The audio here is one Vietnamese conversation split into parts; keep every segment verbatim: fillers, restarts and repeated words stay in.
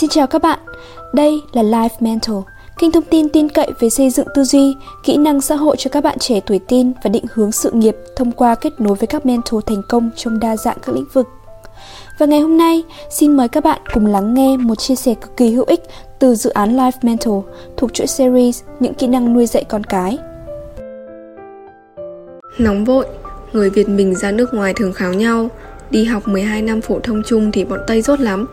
Xin chào các bạn, đây là Life Mentor, kênh thông tin tin cậy về xây dựng tư duy, kỹ năng xã hội cho các bạn trẻ tuổi teen và định hướng sự nghiệp thông qua kết nối với các mentor thành công trong đa dạng các lĩnh vực. Và ngày hôm nay, xin mời các bạn cùng lắng nghe một chia sẻ cực kỳ hữu ích từ dự án Life Mentor thuộc chuỗi series Những kỹ năng nuôi dạy con cái. Nóng vội, người Việt mình ra nước ngoài thường kháo nhau, đi học mười hai năm phổ thông chung thì bọn Tây rốt lắm.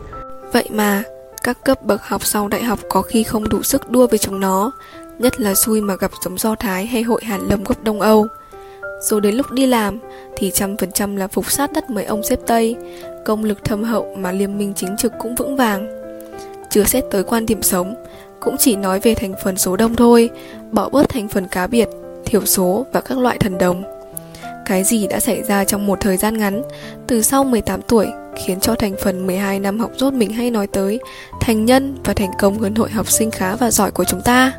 Vậy mà, các cấp bậc học sau đại học có khi không đủ sức đua với chúng nó, nhất là xui mà gặp giống Do Thái hay hội Hàn Lâm gốc Đông Âu. Rồi đến lúc đi làm thì trăm phần trăm là phục sát đất mấy ông sếp Tây, công lực thâm hậu mà liên minh chính trực cũng vững vàng. Chưa xét tới quan điểm sống, cũng chỉ nói về thành phần số đông thôi, bỏ bớt thành phần cá biệt, thiểu số và các loại thần đồng. Cái gì đã xảy ra trong một thời gian ngắn, từ sau mười tám tuổi, khiến cho thành phần mười hai năm học rốt mình hay nói tới, thành nhân và thành công hơn hội học sinh khá và giỏi của chúng ta.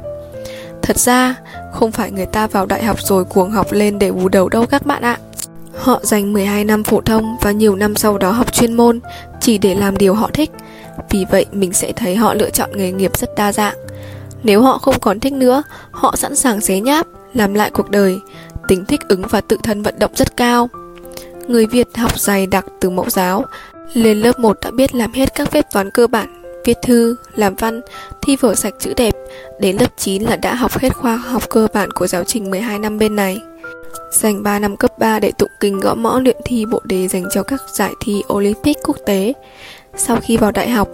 Thật ra, không phải người ta vào đại học rồi cuồng học lên để bù đầu đâu các bạn ạ. Họ dành mười hai năm phổ thông và nhiều năm sau đó học chuyên môn, chỉ để làm điều họ thích. Vì vậy mình sẽ thấy họ lựa chọn nghề nghiệp rất đa dạng. Nếu họ không còn thích nữa, họ sẵn sàng xé nháp, làm lại cuộc đời. Tính thích ứng và tự thân vận động rất cao. Người Việt học dày đặc từ mẫu giáo, lên lớp một đã biết làm hết các phép toán cơ bản, viết thư, làm văn, thi vở sạch chữ đẹp. Đến lớp chín là đã học hết khoa học cơ bản của giáo trình mười hai năm bên này. Dành ba năm cấp ba để tụng kinh gõ mõ luyện thi bộ đề dành cho các giải thi Olympic quốc tế. Sau khi vào đại học,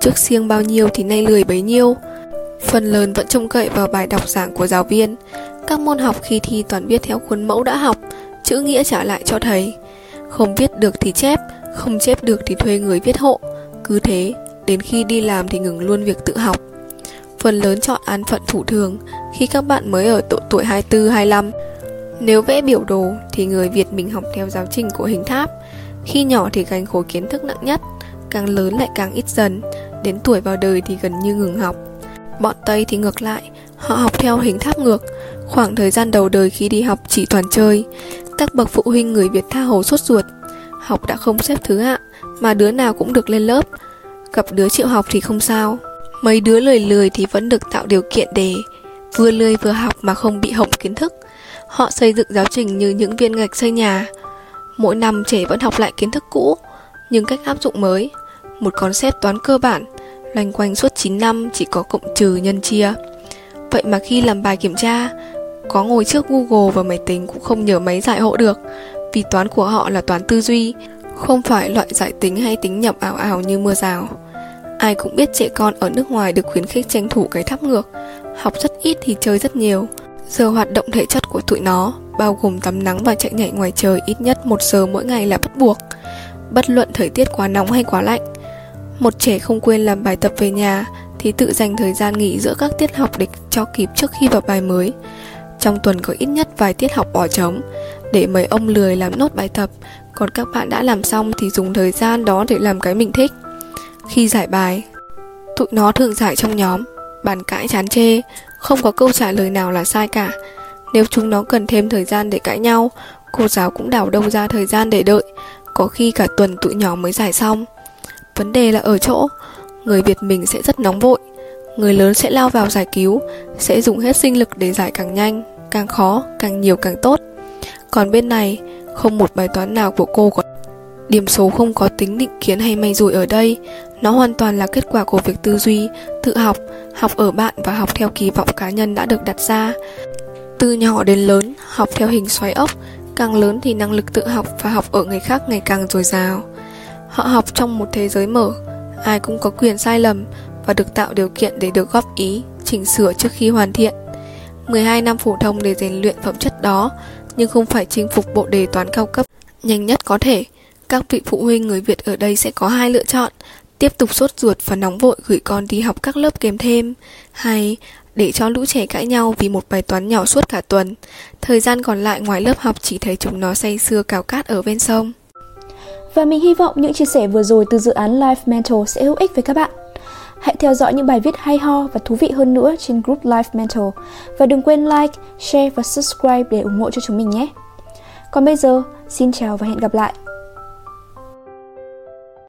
trước siêng bao nhiêu thì nay lười bấy nhiêu. Phần lớn vẫn trông cậy vào bài đọc giảng của giáo viên. Các môn học khi thi toàn viết theo khuôn mẫu đã học, chữ nghĩa trả lại cho thầy. Không viết được thì chép, không chép được thì thuê người viết hộ. Cứ thế, đến khi đi làm thì ngừng luôn việc tự học. Phần lớn chọn an phận thủ thường khi các bạn mới ở độ tuổi hai mươi tư hai mươi lăm. Nếu vẽ biểu đồ thì người Việt mình học theo giáo trình của hình tháp. Khi nhỏ thì gánh khối kiến thức nặng nhất, càng lớn lại càng ít dần. Đến tuổi vào đời thì gần như ngừng học. Bọn Tây thì ngược lại, họ học theo hình tháp ngược. Khoảng thời gian đầu đời khi đi học chỉ toàn chơi. Các bậc phụ huynh người Việt tha hồ sốt ruột. Học đã không xếp thứ hạng mà đứa nào cũng được lên lớp. Gặp đứa chịu học thì không sao. Mấy đứa lười lười thì vẫn được tạo điều kiện để vừa lười vừa học mà không bị hỏng kiến thức. Họ xây dựng giáo trình như những viên gạch xây nhà. Mỗi năm trẻ vẫn học lại kiến thức cũ, nhưng cách áp dụng mới. Một concept toán cơ bản loanh quanh suốt chín năm chỉ có cộng trừ nhân chia. Vậy mà khi làm bài kiểm tra, có ngồi trước Google và máy tính cũng không nhớ máy giải hộ được. Vì toán của họ là toán tư duy, không phải loại giải tính hay tính nhập ảo ảo như mưa rào. Ai cũng biết trẻ con ở nước ngoài được khuyến khích tranh thủ cái tháp ngược. Học rất ít thì chơi rất nhiều. Giờ hoạt động thể chất của tụi nó, bao gồm tắm nắng và chạy nhảy ngoài trời ít nhất một giờ mỗi ngày là bắt buộc, bất luận thời tiết quá nóng hay quá lạnh. Một trẻ không quên làm bài tập về nhà thì tự dành thời gian nghỉ giữa các tiết học để cho kịp trước khi vào bài mới. Trong tuần có ít nhất vài tiết học bỏ trống, để mấy ông lười làm nốt bài tập, còn các bạn đã làm xong thì dùng thời gian đó để làm cái mình thích. Khi giải bài, tụi nó thường giải trong nhóm, bàn cãi chán chê, không có câu trả lời nào là sai cả. Nếu chúng nó cần thêm thời gian để cãi nhau, cô giáo cũng đảo đâu ra thời gian để đợi, có khi cả tuần tụi nhỏ mới giải xong. Vấn đề là ở chỗ, người Việt mình sẽ rất nóng vội. Người lớn sẽ lao vào giải cứu, sẽ dùng hết sinh lực để giải càng nhanh, càng khó, càng nhiều càng tốt. Còn bên này, không một bài toán nào của cô có điểm số, không có tính định kiến hay may rủi ở đây. Nó hoàn toàn là kết quả của việc tư duy, tự học, học ở bạn và học theo kỳ vọng cá nhân đã được đặt ra. Từ nhỏ đến lớn, học theo hình xoáy ốc, càng lớn thì năng lực tự học và học ở người khác ngày càng dồi dào. Họ học trong một thế giới mở, ai cũng có quyền sai lầm và được tạo điều kiện để được góp ý, chỉnh sửa trước khi hoàn thiện. mười hai năm phổ thông để rèn luyện phẩm chất đó, nhưng không phải chinh phục bộ đề toán cao cấp nhanh nhất có thể. Các vị phụ huynh người Việt ở đây sẽ có hai lựa chọn: tiếp tục sốt ruột và nóng vội gửi con đi học các lớp kèm thêm, hay để cho lũ trẻ cãi nhau vì một bài toán nhỏ suốt cả tuần. Thời gian còn lại ngoài lớp học chỉ thấy chúng nó say sưa cào cát ở ven sông. Và mình hy vọng những chia sẻ vừa rồi từ dự án Life Mentor sẽ hữu ích với các bạn. Hãy theo dõi những bài viết hay ho và thú vị hơn nữa trên group Life Mentor. Và đừng quên like, share và subscribe để ủng hộ cho chúng mình nhé. Còn bây giờ, xin chào và hẹn gặp lại.